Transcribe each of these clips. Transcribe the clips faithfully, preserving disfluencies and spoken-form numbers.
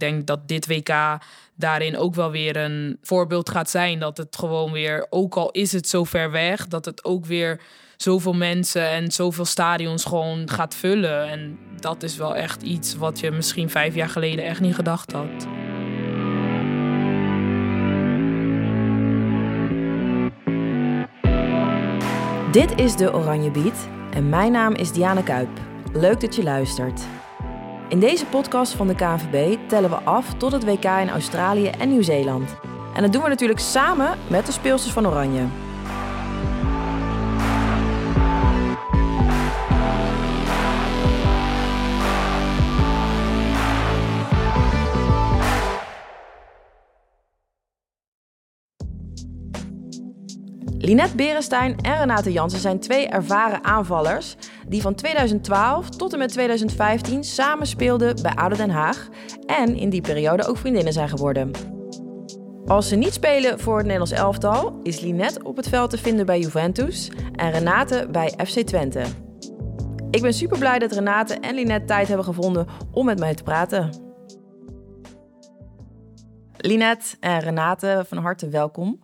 denk dat dit W K daarin ook wel weer een voorbeeld gaat zijn. Dat het gewoon weer, ook al is het zo ver weg, dat het ook weer zoveel mensen en zoveel stadions gewoon gaat vullen. En dat is wel echt iets wat je misschien vijf jaar geleden echt niet gedacht had. Dit is de Oranje Beat en mijn naam is Diana Kuip. Leuk dat je luistert. In deze podcast van de K N V B tellen we af tot het W K in Australië en Nieuw-Zeeland. En dat doen we natuurlijk samen met de speelsters van Oranje. Lineth Beerensteyn en Renate Jansen zijn twee ervaren aanvallers die van tweeduizend twaalf tot en met tweeduizend vijftien samen speelden bij A D O Den Haag en in die periode ook vriendinnen zijn geworden. Als ze niet spelen voor het Nederlands elftal, is Lineth op het veld te vinden bij Juventus en Renate bij F C Twente. Ik ben super blij dat Renate en Lineth tijd hebben gevonden om met mij te praten. Lineth en Renate, van harte welkom.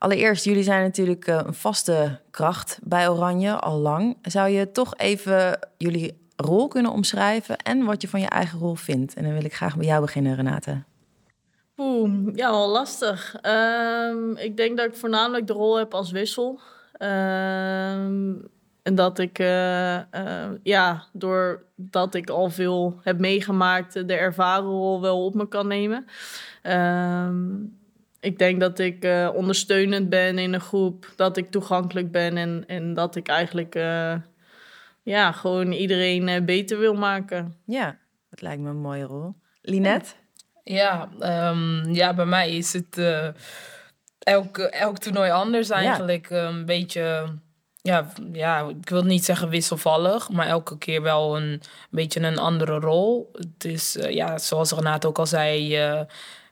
Allereerst, jullie zijn natuurlijk een vaste kracht bij Oranje, al lang. Zou je toch even jullie rol kunnen omschrijven en wat je van je eigen rol vindt? En dan wil ik graag bij jou beginnen, Renate. Oeh, ja, wel lastig. Um, ik denk dat ik voornamelijk de rol heb als wissel. Um, en dat ik, uh, uh, ja, doordat ik al veel heb meegemaakt, de ervaren rol wel op me kan nemen. Um, Ik denk dat ik uh, ondersteunend ben in een groep, dat ik toegankelijk ben en, en dat ik eigenlijk uh, ja, gewoon iedereen uh, beter wil maken. Ja, dat lijkt me een mooie rol. Lineth? Ja, um, ja bij mij is het uh, elk, elk toernooi anders eigenlijk. Ja. Een beetje, ja, ja, ik wil niet zeggen wisselvallig, maar elke keer wel een, een beetje een andere rol. Het is, uh, ja, zoals Renate ook al zei, Uh,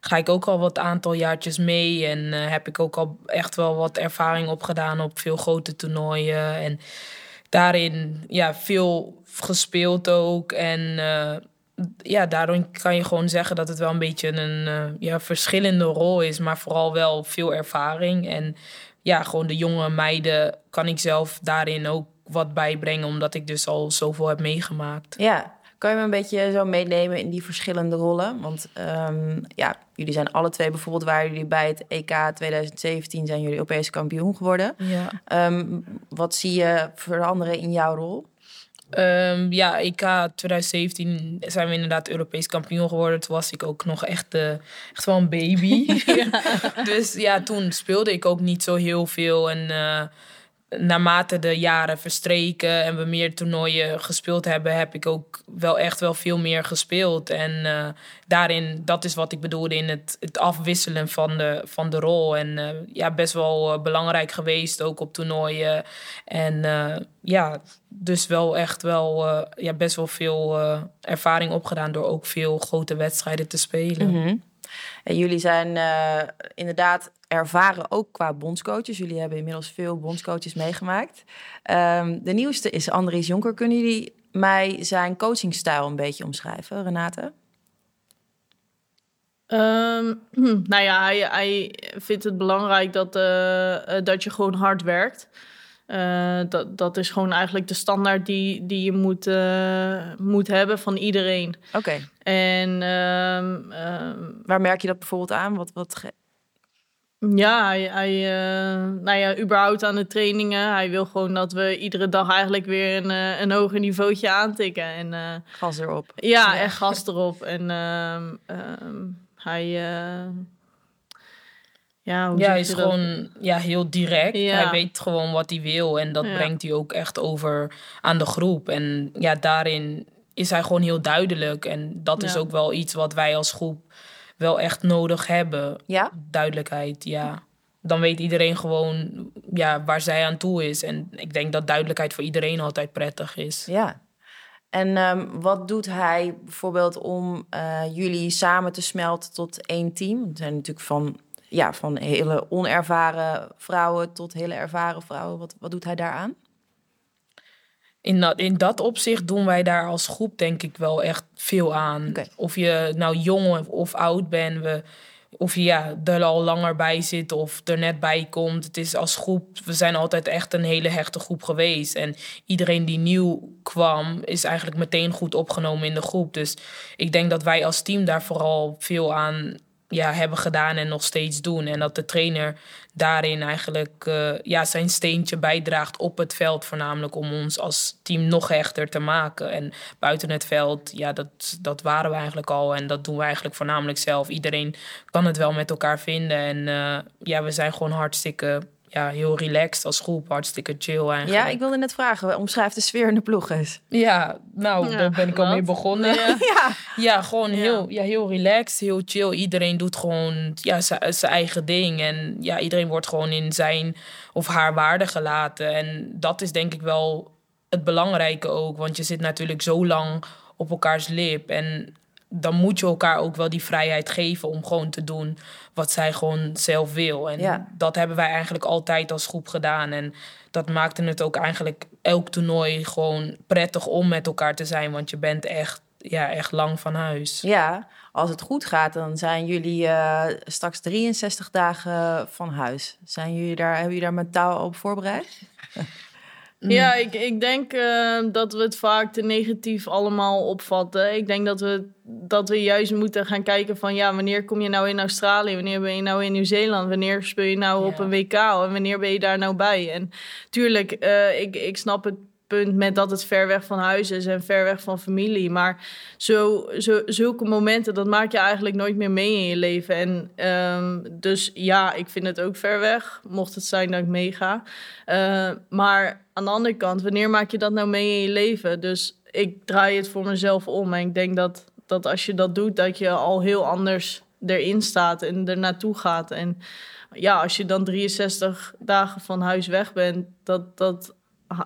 ga ik ook al wat aantal jaartjes mee en uh, heb ik ook al echt wel wat ervaring opgedaan op veel grote toernooien. En daarin ja, veel gespeeld ook. En uh, ja, daardoor kan je gewoon zeggen dat het wel een beetje een uh, ja, verschillende rol is, maar vooral wel veel ervaring. En ja, gewoon de jonge meiden kan ik zelf daarin ook wat bijbrengen, omdat ik dus al zoveel heb meegemaakt. Ja. Kan je me een beetje zo meenemen in die verschillende rollen? Want um, ja, jullie zijn alle twee bijvoorbeeld, waar jullie bij het E K tweeduizend zeventien zijn jullie Europees kampioen geworden. Ja. Um, wat zie je veranderen in jouw rol? Um, ja, E K tweeduizend zeventien zijn we inderdaad Europees kampioen geworden. Toen was ik ook nog echt, uh, echt wel een baby. Ja. Dus ja, toen speelde ik ook niet zo heel veel en Uh, naarmate de jaren verstreken en we meer toernooien gespeeld hebben, heb ik ook wel echt wel veel meer gespeeld. En uh, daarin, dat is wat ik bedoelde in het, het afwisselen van de, van de rol. En uh, ja, best wel uh, belangrijk geweest, ook op toernooien. En uh, ja, dus wel echt wel uh, ja, best wel veel uh, ervaring opgedaan door ook veel grote wedstrijden te spelen. Mm-hmm. En jullie zijn uh, inderdaad ervaren ook qua bondscoaches. Jullie hebben inmiddels veel bondscoaches meegemaakt. Um, de nieuwste is Andries Jonker. Kunnen jullie mij zijn coachingstijl een beetje omschrijven, Renate? Um, nou ja, hij, hij vindt het belangrijk dat, uh, dat je gewoon hard werkt. Uh, dat, dat is gewoon eigenlijk de standaard die, die je moet, uh, moet hebben van iedereen. Oké. Okay. En um, um, waar merk je dat bijvoorbeeld aan? Wat, wat ge- Ja, hij, hij uh, nou ja, überhaupt aan de trainingen. Hij wil gewoon dat we iedere dag eigenlijk weer een, een hoger niveautje aantikken. En, uh, gas erop. Ja, ja, en gas erop. En um, um, hij uh, ja, hoe ja, hij is dat? Gewoon ja, heel direct. Ja. Hij weet gewoon wat hij wil en dat ja. brengt hij ook echt over aan de groep. En ja, daarin is hij gewoon heel duidelijk. En dat ja. is ook wel iets wat wij als groep wel echt nodig hebben. Ja? Duidelijkheid, ja. Dan weet iedereen gewoon ja, waar zij aan toe is. En ik denk dat duidelijkheid voor iedereen altijd prettig is. Ja. En um, wat doet hij bijvoorbeeld om uh, jullie samen te smelten tot één team? Het zijn natuurlijk van, ja, van hele onervaren vrouwen tot hele ervaren vrouwen. Wat, wat doet hij daaraan? in dat, in dat opzicht doen wij daar als groep denk ik wel echt veel aan. Okay. Of je nou jong of oud bent, we, of je ja, er al langer bij zit of er net bij komt. Het is als groep, we zijn altijd echt een hele hechte groep geweest. En iedereen die nieuw kwam is eigenlijk meteen goed opgenomen in de groep. Dus ik denk dat wij als team daar vooral veel aan ja, hebben gedaan en nog steeds doen. En dat de trainer daarin eigenlijk uh, ja, zijn steentje bijdraagt op het veld, voornamelijk om ons als team nog hechter te maken. En buiten het veld, ja, dat, dat waren we eigenlijk al en dat doen we eigenlijk voornamelijk zelf. Iedereen kan het wel met elkaar vinden en uh, ja, we zijn gewoon hartstikke ja, heel relaxed als groep, hartstikke chill eigenlijk. Ja, ik wilde net vragen, omschrijf de sfeer in de ploeg eens. Ja, nou, ja, daar ben ik al mee begonnen. Ja, ja. ja gewoon ja. Heel, ja, heel relaxed, heel chill. Iedereen doet gewoon ja, zijn eigen ding. En ja, iedereen wordt gewoon in zijn of haar waarde gelaten. En dat is denk ik wel het belangrijke ook. Want je zit natuurlijk zo lang op elkaars lip en dan moet je elkaar ook wel die vrijheid geven om gewoon te doen wat zij gewoon zelf wil. En ja. dat hebben wij eigenlijk altijd als groep gedaan. En dat maakte het ook eigenlijk elk toernooi gewoon prettig om met elkaar te zijn. Want je bent echt, ja, echt lang van huis. Ja, als het goed gaat, dan zijn jullie uh, straks drieënzestig dagen van huis. Zijn jullie daar, hebben jullie daar mentaal op voorbereid? Ja, ik, ik denk uh, dat we het vaak te negatief allemaal opvatten. Ik denk dat we, dat we juist moeten gaan kijken van ja, wanneer kom je nou in Australië? Wanneer ben je nou in Nieuw-Zeeland? Wanneer speel je nou ja. op een W K? En wanneer ben je daar nou bij? En tuurlijk, uh, ik, ik snap het punt met dat het ver weg van huis is en ver weg van familie. Maar zo, zo, zulke momenten, dat maak je eigenlijk nooit meer mee in je leven. En um, dus ja, ik vind het ook ver weg. Mocht het zijn dat ik meega. Uh, maar aan de andere kant, wanneer maak je dat nou mee in je leven? Dus ik draai het voor mezelf om. En ik denk dat, dat als je dat doet, dat je al heel anders erin staat en er naartoe gaat. En ja, als je dan drieënzestig dagen van huis weg bent, dat... dat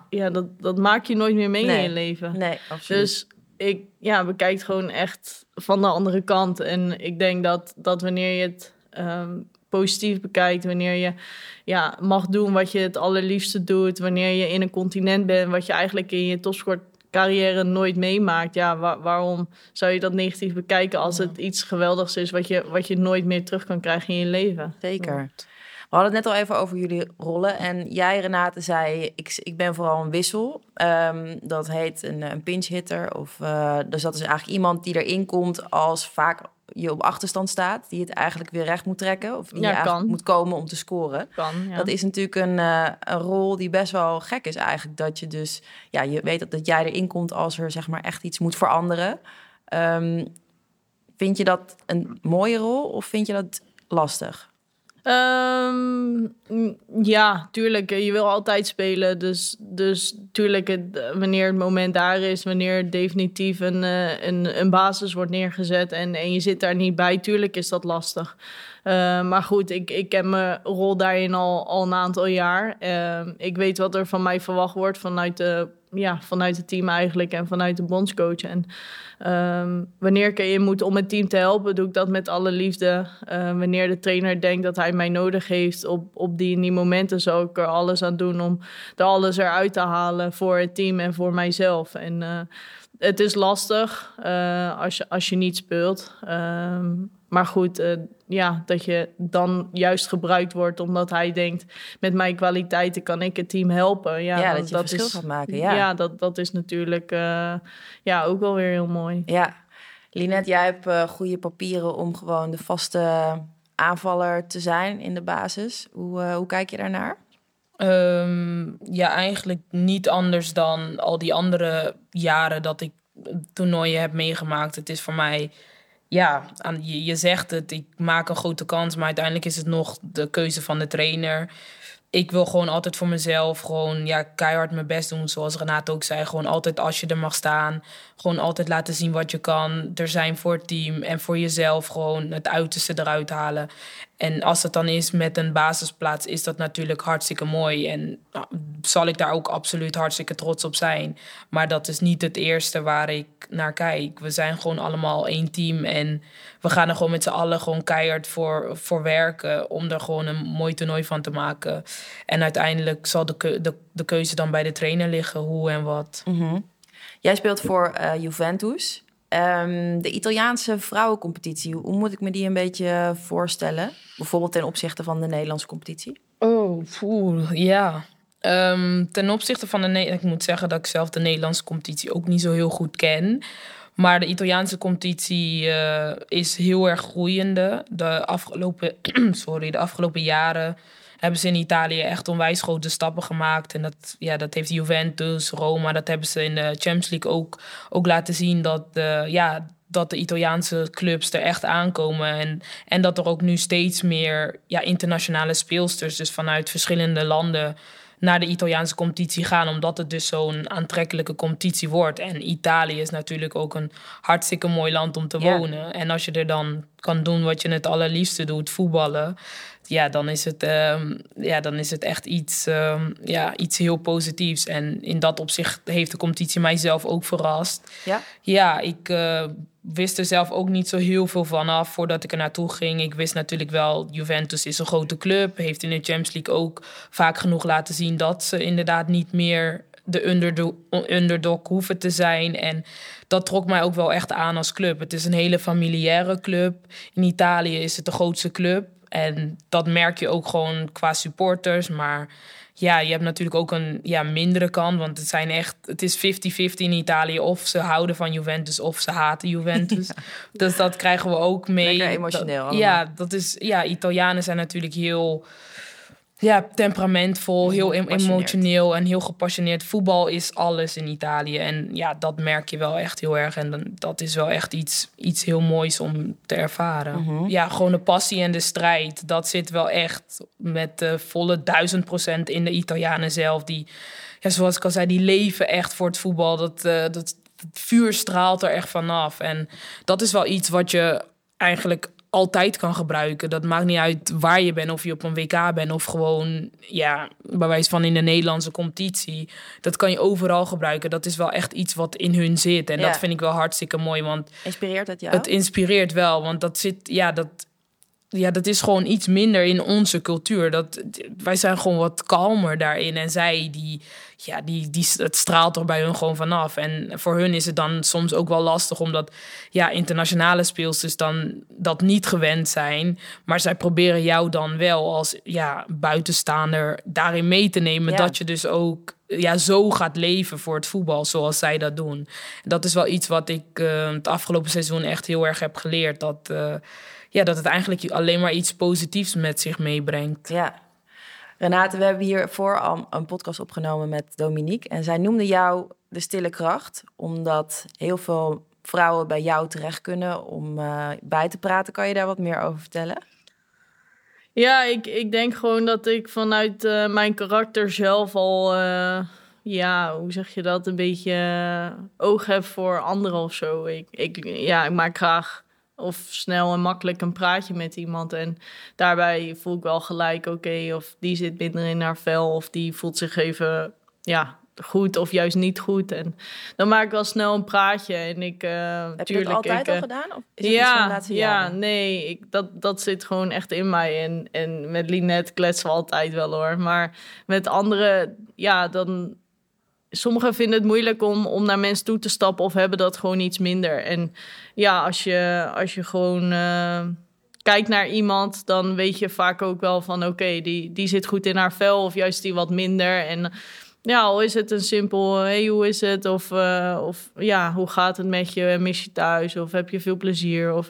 Ja, dat, dat maak je nooit meer mee nee. in je leven. Nee, absoluut. Dus ik ja, bekijk het gewoon echt van de andere kant. En ik denk dat, dat wanneer je het um, positief bekijkt, wanneer je ja, mag doen wat je het allerliefste doet, wanneer je in een continent bent, wat je eigenlijk in je topsportcarrière nooit meemaakt. Ja, waar, waarom zou je dat negatief bekijken als ja. het iets geweldigs is wat je, wat je nooit meer terug kan krijgen in je leven? Zeker. We hadden het net al even over jullie rollen. En jij, Renate, zei, ik, ik ben vooral een wissel. Um, dat heet een, een pinch hitter. Of, uh, dus dat is eigenlijk iemand die erin komt als vaak je op achterstand staat. Die het eigenlijk weer recht moet trekken. Of die ja, je eigenlijk moet komen om te scoren. Kan, ja. Dat is natuurlijk een, uh, een rol die best wel gek is eigenlijk. Dat je dus, ja, je weet dat, dat jij erin komt als er zeg maar echt iets moet veranderen. Um, vind je dat een mooie rol of vind je dat lastig? Um, ja, tuurlijk. Je wil altijd spelen. Dus, dus tuurlijk, het, wanneer het moment daar is, wanneer definitief een, een, een basis wordt neergezet en, en je zit daar niet bij, tuurlijk is dat lastig. Uh, maar goed, ik, ik ken mijn rol daarin al, al een aantal jaar. Uh, ik weet wat er van mij verwacht wordt vanuit de Ja, vanuit het team eigenlijk en vanuit de bondscoach. En um, wanneer ik erin moet om het team te helpen, doe ik dat met alle liefde. Uh, wanneer de trainer denkt dat hij mij nodig heeft op, op die en die momenten, zal ik er alles aan doen om er alles eruit te halen voor het team en voor mijzelf. En uh, het is lastig uh, als je, als je niet speelt. Um, maar goed, uh, ja, dat je dan juist gebruikt wordt omdat hij denkt, met mijn kwaliteiten kan ik het team helpen. Ja, ja dat je dat verschil is, gaat maken. Ja, ja dat, dat is natuurlijk uh, ja, ook wel weer heel mooi. Ja, Lineth, jij hebt uh, goede papieren om gewoon de vaste aanvaller te zijn in de basis. Hoe, uh, hoe kijk je daarnaar? Um, ja, eigenlijk niet anders dan al die andere jaren dat ik toernooien heb meegemaakt. Het is voor mij, ja, aan, je, je zegt het, ik maak een grote kans, maar uiteindelijk is het nog de keuze van de trainer. Ik wil gewoon altijd voor mezelf gewoon ja, keihard mijn best doen, zoals Renate ook zei. Gewoon altijd als je er mag staan, gewoon altijd laten zien wat je kan. Er zijn voor het team en voor jezelf gewoon het uiterste eruit halen. En als het dan is met een basisplaats, is dat natuurlijk hartstikke mooi. En nou, zal ik daar ook absoluut hartstikke trots op zijn. Maar dat is niet het eerste waar ik naar kijk. We zijn gewoon allemaal één team. En we gaan er gewoon met z'n allen gewoon keihard voor, voor werken. Om er gewoon een mooi toernooi van te maken. En uiteindelijk zal de, keu- de, de keuze dan bij de trainer liggen. Hoe en wat. Mm-hmm. Jij speelt voor uh, Juventus. Um, de Italiaanse vrouwencompetitie, hoe moet ik me die een beetje voorstellen? Bijvoorbeeld ten opzichte van de Nederlandse competitie? Oh, foe, ja. Um, ten opzichte van de Nederlandse... Ik moet zeggen dat ik zelf de Nederlandse competitie ook niet zo heel goed ken. Maar de Italiaanse competitie uh, is heel erg groeiende. De afgelopen, sorry, de afgelopen jaren hebben ze in Italië echt onwijs grote stappen gemaakt. En dat, ja, dat heeft Juventus, Roma, dat hebben ze in de Champions League ook, ook laten zien. Dat de, ja, dat de Italiaanse clubs er echt aankomen. En, en dat er ook nu steeds meer ja, internationale speelsters, dus vanuit verschillende landen, naar de Italiaanse competitie gaan, omdat het dus zo'n aantrekkelijke competitie wordt. En Italië is natuurlijk ook een hartstikke mooi land om te yeah. wonen. En als je er dan kan doen wat je het allerliefste doet, voetballen, ja, dan is het, um, ja, dan is het echt iets, um, ja, iets heel positiefs. En in dat opzicht heeft de competitie mijzelf ook verrast. Yeah. Ja, ik uh, wist er zelf ook niet zo heel veel van af voordat ik er naartoe ging. Ik wist natuurlijk wel, Juventus is een grote club. Heeft in de Champions League ook vaak genoeg laten zien dat ze inderdaad niet meer de underdog, underdog hoeven te zijn. En dat trok mij ook wel echt aan als club. Het is een hele familiaire club. In Italië is het de grootste club. En dat merk je ook gewoon qua supporters. Maar ja, je hebt natuurlijk ook een ja, mindere kant. Want het zijn echt, het is fifty-fifty in Italië. Of ze houden van Juventus of ze haten Juventus. Ja. Dus dat krijgen we ook mee. Lekker emotioneel allemaal. Ja, dat is, ja, Italianen zijn natuurlijk heel ja, temperamentvol, heel emotioneel en heel gepassioneerd. Voetbal is alles in Italië. En ja, dat merk je wel echt heel erg. En dan, dat is wel echt iets, iets heel moois om te ervaren. Uh-huh. Ja, gewoon de passie en de strijd. Dat zit wel echt met de volle duizend procent in de Italianen zelf. Die, ja, zoals ik al zei, die leven echt voor het voetbal. Dat, uh, dat, dat vuur straalt er echt vanaf. En dat is wel iets wat je eigenlijk altijd kan gebruiken. Dat maakt niet uit waar je bent, of je op een W K bent of gewoon, ja, bij wijze van in de Nederlandse competitie. Dat kan je overal gebruiken. Dat is wel echt iets wat in hun zit. En ja, dat vind ik wel hartstikke mooi. Want inspireert het jou? Het inspireert wel, want dat zit, ja, dat, ja, dat is gewoon iets minder in onze cultuur. Dat, wij zijn gewoon wat kalmer daarin. En zij, die, ja, die, die, het straalt er bij hun gewoon vanaf. En voor hun is het dan soms ook wel lastig, omdat ja, internationale speelsters dan dat niet gewend zijn. Maar zij proberen jou dan wel als ja, buitenstaander daarin mee te nemen. Ja. Dat je dus ook ja, zo gaat leven voor het voetbal, zoals zij dat doen. Dat is wel iets wat ik uh, het afgelopen seizoen echt heel erg heb geleerd. Dat Uh, Ja, dat het eigenlijk alleen maar iets positiefs met zich meebrengt. Ja. Renate, we hebben hiervoor al een podcast opgenomen met Dominique. En zij noemde jou de stille kracht, omdat heel veel vrouwen bij jou terecht kunnen om uh, bij te praten. Kan je daar wat meer over vertellen? Ja, ik, ik denk gewoon dat ik vanuit uh, mijn karakter zelf al Uh... ja, hoe zeg je dat? Een beetje uh, oog heb voor anderen of zo. Ik, ik, ja, ik maak graag of snel en makkelijk een praatje met iemand. En daarbij voel ik wel gelijk, oké, okay, of die zit minder in haar vel, of die voelt zich even ja, goed of juist niet goed. En dan maak ik wel snel een praatje. En ik, uh, heb je dat altijd ik, al uh, gedaan? Of is het ja, iets van laatste jaren? Ja, nee, ik, dat, dat zit gewoon echt in mij. En, en met Lineth kletsen we altijd wel, hoor. Maar met anderen, ja, dan sommigen vinden het moeilijk om, om naar mensen toe te stappen of hebben dat gewoon iets minder. En ja, als je, als je gewoon uh, kijkt naar iemand, dan weet je vaak ook wel van oké, okay, die, die zit goed in haar vel of juist die wat minder. En ja, al is het een simpel, hey, hoe is het? Of, uh, of ja, hoe gaat het met je? Mis je thuis? Of heb je veel plezier? Of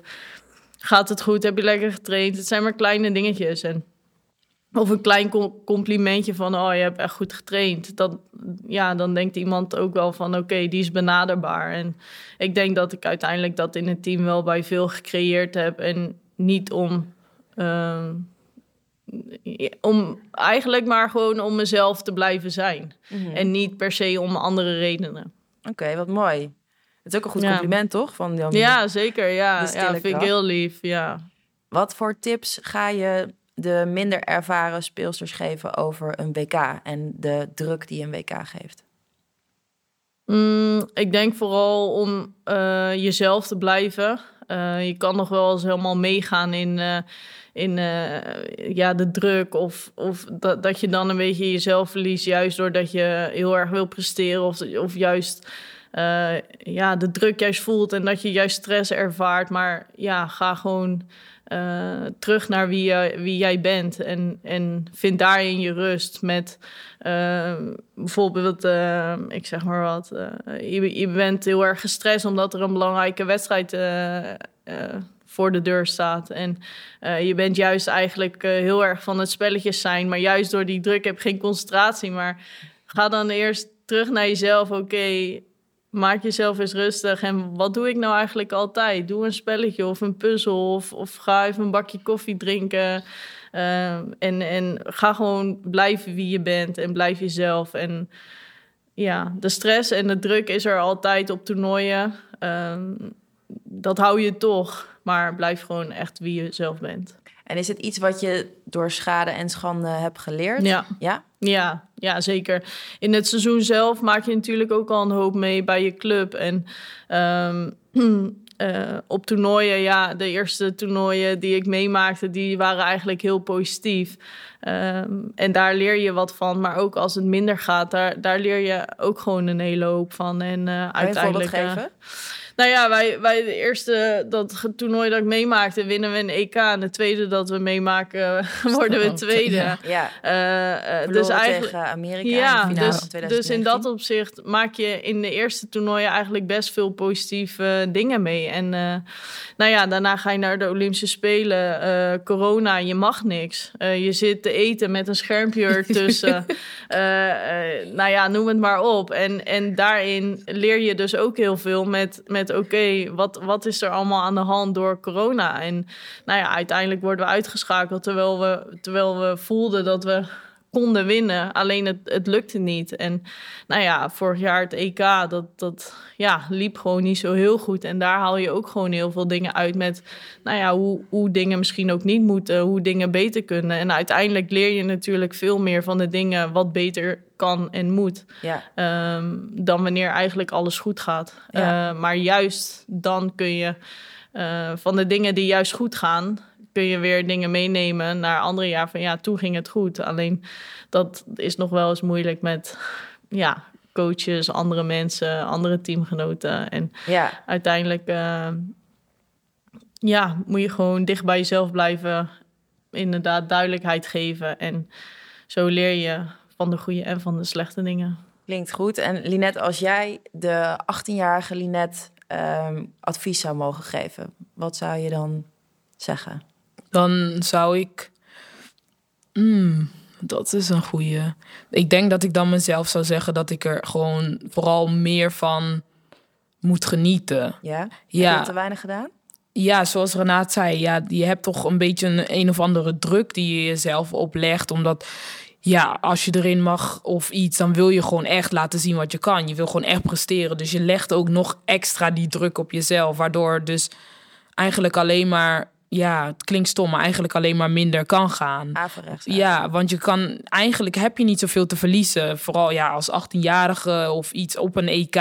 gaat het goed? Heb je lekker getraind? Het zijn maar kleine dingetjes. En of een klein complimentje van, oh, je hebt echt goed getraind. Dat, ja, dan denkt iemand ook wel van, oké, okay, die is benaderbaar. En ik denk dat ik uiteindelijk dat in het team wel bij veel gecreëerd heb. En niet om, uh, om eigenlijk maar gewoon om mezelf te blijven zijn. Mm-hmm. En niet per se om andere redenen. Oké, okay, wat mooi. Het is ook een goed compliment, ja, toch? Van die, ja, zeker. Ja, ja, vind ik heel lief, ja. Wat voor tips ga je de minder ervaren speelsters geven over een W K en de druk die een W K geeft? Mm, ik denk vooral om uh, jezelf te blijven. Uh, je kan nog wel eens helemaal meegaan in, uh, in uh, ja, de druk. Of, of dat, dat je dan een beetje jezelf verliest. Juist doordat je heel erg wil presteren. Of, of juist uh, ja, de druk juist voelt. En dat je juist stress ervaart. Maar ja, ga gewoon uh, terug naar wie, je, wie jij bent. En, en vind daarin je rust. Met uh, bijvoorbeeld, uh, ik zeg maar wat. Uh, je, je bent heel erg gestrest omdat er een belangrijke wedstrijd Uh, Uh, voor de deur staat. En uh, je bent juist eigenlijk uh, heel erg van het spelletjes zijn, maar juist door die druk heb je geen concentratie. Maar ga dan eerst terug naar jezelf. Oké, maak jezelf eens rustig. En wat doe ik nou eigenlijk altijd? Doe een spelletje of een puzzel of, of ga even een bakje koffie drinken. Uh, en, en ga gewoon blijven wie je bent en blijf jezelf. En ja, de stress en de druk is er altijd op toernooien. Uh, Dat hou je toch, maar blijf gewoon echt wie je zelf bent. En is het iets wat je door schade en schande hebt geleerd? Ja. Ja? Ja, ja, zeker. In het seizoen zelf maak je natuurlijk ook al een hoop mee bij je club. En um, uh, op toernooien, ja, de eerste toernooien die ik meemaakte, die waren eigenlijk heel positief. Um, en daar leer je wat van, maar ook als het minder gaat, daar, daar leer je ook gewoon een hele hoop van. En uh, uiteindelijk. Kan je een voorbeeld geven? Nou ja, wij, wij de eerste dat toernooi dat ik meemaakte, winnen we een E K. En de tweede dat we meemaken, worden we tweede. Ja. Uh, uh, dus eigenlijk tegen Amerika ja, in de finale dus, van twintig negentien. Dus in dat opzicht maak je in de eerste toernooien eigenlijk best veel positieve dingen mee. En uh, nou ja, daarna ga je naar de Olympische Spelen. Uh, corona, je mag niks. Uh, je zit te eten met een schermpje ertussen. uh, uh, nou ja, noem het maar op. En, en daarin leer je dus ook heel veel met... met oké, okay, wat, wat is er allemaal aan de hand door corona? En nou ja, uiteindelijk worden we uitgeschakeld terwijl we, terwijl we voelden dat we konden winnen. Alleen het, het lukte niet. En nou ja, vorig jaar het E K, dat, dat ja, liep gewoon niet zo heel goed. En daar haal je ook gewoon heel veel dingen uit met nou ja, hoe, hoe dingen misschien ook niet moeten, hoe dingen beter kunnen. En uiteindelijk leer je natuurlijk veel meer van de dingen wat beter kan en moet, ja. um, dan wanneer eigenlijk alles goed gaat. Ja. Uh, maar juist dan kun je uh, van de dingen die juist goed gaan, kun je weer dingen meenemen naar andere jaar van ja, toen ging het goed. Alleen dat is nog wel eens moeilijk met ja, coaches, andere mensen, andere teamgenoten. En ja. uiteindelijk uh, ja, moet je gewoon dicht bij jezelf blijven, inderdaad duidelijkheid geven. En zo leer je van de goede en van de slechte dingen. Klinkt goed. En Lineth, als jij de achttienjarige Lineth um, advies zou mogen geven, wat zou je dan zeggen? Dan zou ik... Mm, dat is een goeie. Ik denk dat ik dan mezelf zou zeggen dat ik er gewoon vooral meer van moet genieten. Ja? Ja. Heb je te weinig gedaan? Ja, zoals Renate zei, ja, je hebt toch een beetje een, een of andere druk die je jezelf oplegt, omdat... Ja, als je erin mag of iets, dan wil je gewoon echt laten zien wat je kan. Je wil gewoon echt presteren. Dus je legt ook nog extra die druk op jezelf. Waardoor dus eigenlijk alleen maar, ja, het klinkt stom, maar eigenlijk alleen maar minder kan gaan. Averechts. Ja, want je kan, eigenlijk heb je niet zoveel te verliezen. Vooral ja, als achttienjarige of iets op een E K.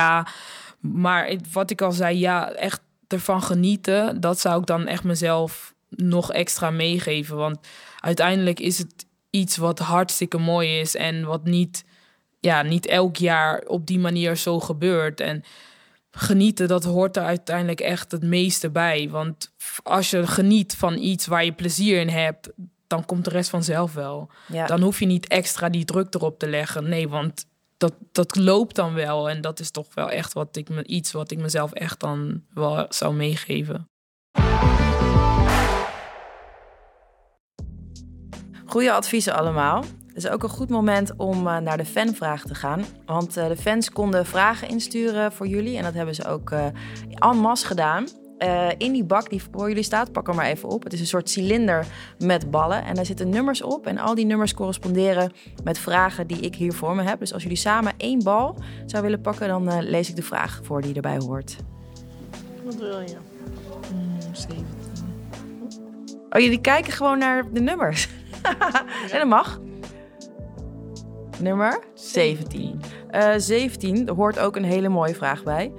Maar wat ik al zei, ja, echt ervan genieten. Dat zou ik dan echt mezelf nog extra meegeven. Want uiteindelijk is het iets wat hartstikke mooi is en wat niet, ja, niet elk jaar op die manier zo gebeurt. En genieten, dat hoort er uiteindelijk echt het meeste bij. Want als je geniet van iets waar je plezier in hebt, dan komt de rest vanzelf wel. Ja. Dan hoef je niet extra die druk erop te leggen. Nee, want dat, dat loopt dan wel. En dat is toch wel echt wat ik me, iets wat ik mezelf echt dan wel zou meegeven. Goede adviezen allemaal. Het is ook een goed moment om uh, naar de fanvraag te gaan. Want uh, de fans konden vragen insturen voor jullie. En dat hebben ze ook uh, en masse gedaan. Uh, in die bak die voor jullie staat, pak hem maar even op. Het is een soort cilinder met ballen. En daar zitten nummers op. En al die nummers corresponderen met vragen die ik hier voor me heb. Dus als jullie samen één bal zou willen pakken, dan uh, lees ik de vraag voor die erbij hoort. Wat wil je? zeventien Oh, jullie kijken gewoon naar de nummers. En dat mag. Nummer zeventien. Uh, zeventien, er hoort ook een hele mooie vraag bij.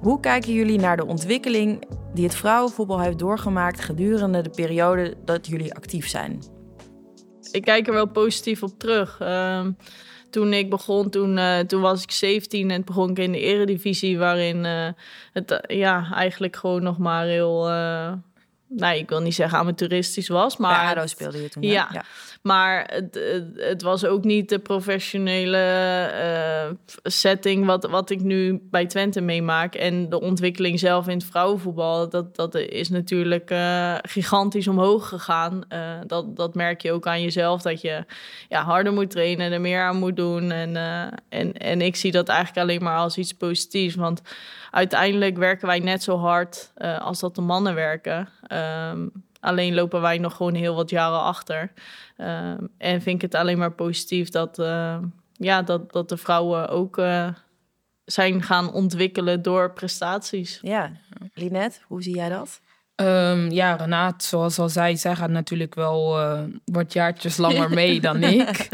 Hoe kijken jullie naar de ontwikkeling die het vrouwenvoetbal heeft doorgemaakt gedurende de periode dat jullie actief zijn? Ik kijk er wel positief op terug. Uh, toen ik begon, toen, uh, toen was ik zeventien en begon ik in de eredivisie, waarin uh, het uh, ja, eigenlijk gewoon nog maar heel... Uh, nou, ik wil niet zeggen amateuristisch was, maar... Bij A D O speelde je toen, ja, ja. Maar het, het, het was ook niet de professionele uh, setting wat, wat ik nu bij Twente meemaak. En de ontwikkeling zelf in het vrouwenvoetbal, dat, dat is natuurlijk uh, gigantisch omhoog gegaan. Uh, dat, dat merk je ook aan jezelf, dat je ja, harder moet trainen, er meer aan moet doen. En, uh, en, en ik zie dat eigenlijk alleen maar als iets positiefs, want... Uiteindelijk werken wij net zo hard uh, als dat de mannen werken. Um, alleen lopen wij nog gewoon heel wat jaren achter. Um, en vind ik het alleen maar positief dat, uh, ja, dat, dat de vrouwen ook uh, zijn gaan ontwikkelen door prestaties. Ja, Lineth, hoe zie jij dat? Um, ja, Renate, zoals al zei, zij gaat natuurlijk wel uh, wat jaartjes langer mee dan ik.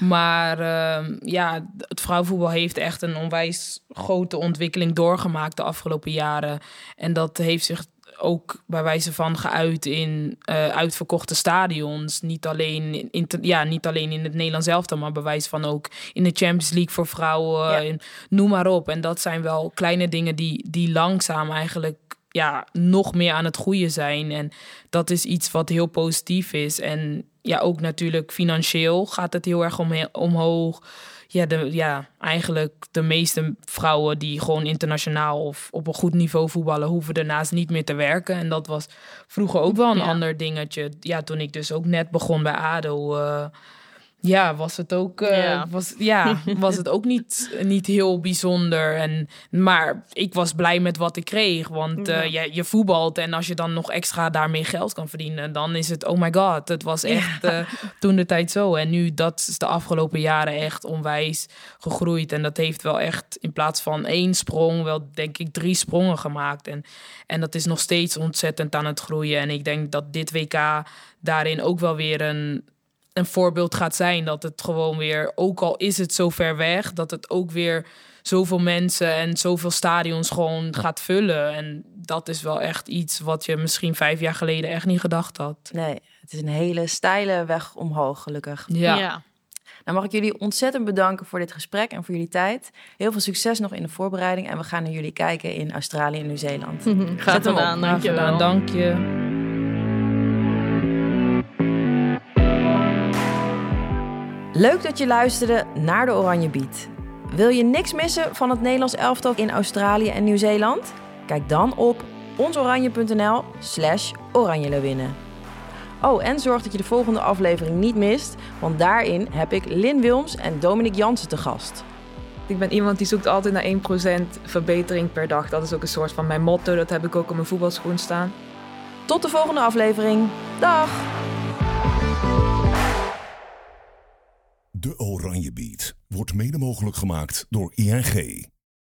Maar um, ja, het vrouwenvoetbal heeft echt een onwijs grote ontwikkeling doorgemaakt de afgelopen jaren. En dat heeft zich ook bij wijze van geuit in uh, uitverkochte stadions. Niet alleen in, te, ja, niet alleen in het Nederlands elftal, maar bij wijze van ook in de Champions League voor vrouwen. Ja. En noem maar op. En dat zijn wel kleine dingen die, die langzaam eigenlijk... ja, nog meer aan het groeien zijn. En dat is iets wat heel positief is. En ja, ook natuurlijk financieel gaat het heel erg omhe- omhoog. Ja, de, ja, eigenlijk de meeste vrouwen die gewoon internationaal of op een goed niveau voetballen, hoeven daarnaast niet meer te werken. En dat was vroeger ook wel een ja. ander dingetje. Ja, toen ik dus ook net begon bij A D O... Uh, Ja, was het ook, uh, ja. Was, ja, was het ook niet, niet heel bijzonder. En, maar ik was blij met wat ik kreeg. Want uh, ja. je, je voetbalt en als je dan nog extra daarmee geld kan verdienen... dan is het, oh my god, het was echt ja. uh, toen de tijd zo. En nu, dat is de afgelopen jaren echt onwijs gegroeid. En dat heeft wel echt in plaats van één sprong... wel, denk ik, drie sprongen gemaakt. En, en dat is nog steeds ontzettend aan het groeien. En ik denk dat dit W K daarin ook wel weer een... een voorbeeld gaat zijn dat het gewoon weer, ook al is het zo ver weg, dat het ook weer zoveel mensen en zoveel stadions gewoon gaat vullen. En dat is wel echt iets wat je misschien vijf jaar geleden echt niet gedacht had. Nee, het is een hele steile weg omhoog, gelukkig. Ja. ja. Nou mag ik jullie ontzettend bedanken voor dit gesprek en voor jullie tijd. Heel veel succes nog in de voorbereiding en we gaan naar jullie kijken in Australië en Nieuw-Zeeland. Gaat hem aan, dank je wel. Dank je. Leuk dat je luisterde naar de Oranje Beat. Wil je niks missen van het Nederlands elftal in Australië en Nieuw-Zeeland? Kijk dan op onsoranje.nl slash OranjeLeeuwinnen. Oh, en zorg dat je de volgende aflevering niet mist, want daarin heb ik Lynn Wilms en Dominic Jansen te gast. Ik ben iemand die zoekt altijd naar één procent verbetering per dag. Dat is ook een soort van mijn motto, dat heb ik ook op mijn voetbalschoen staan. Tot de volgende aflevering. Dag! De Oranje Beat wordt mede mogelijk gemaakt door I N G.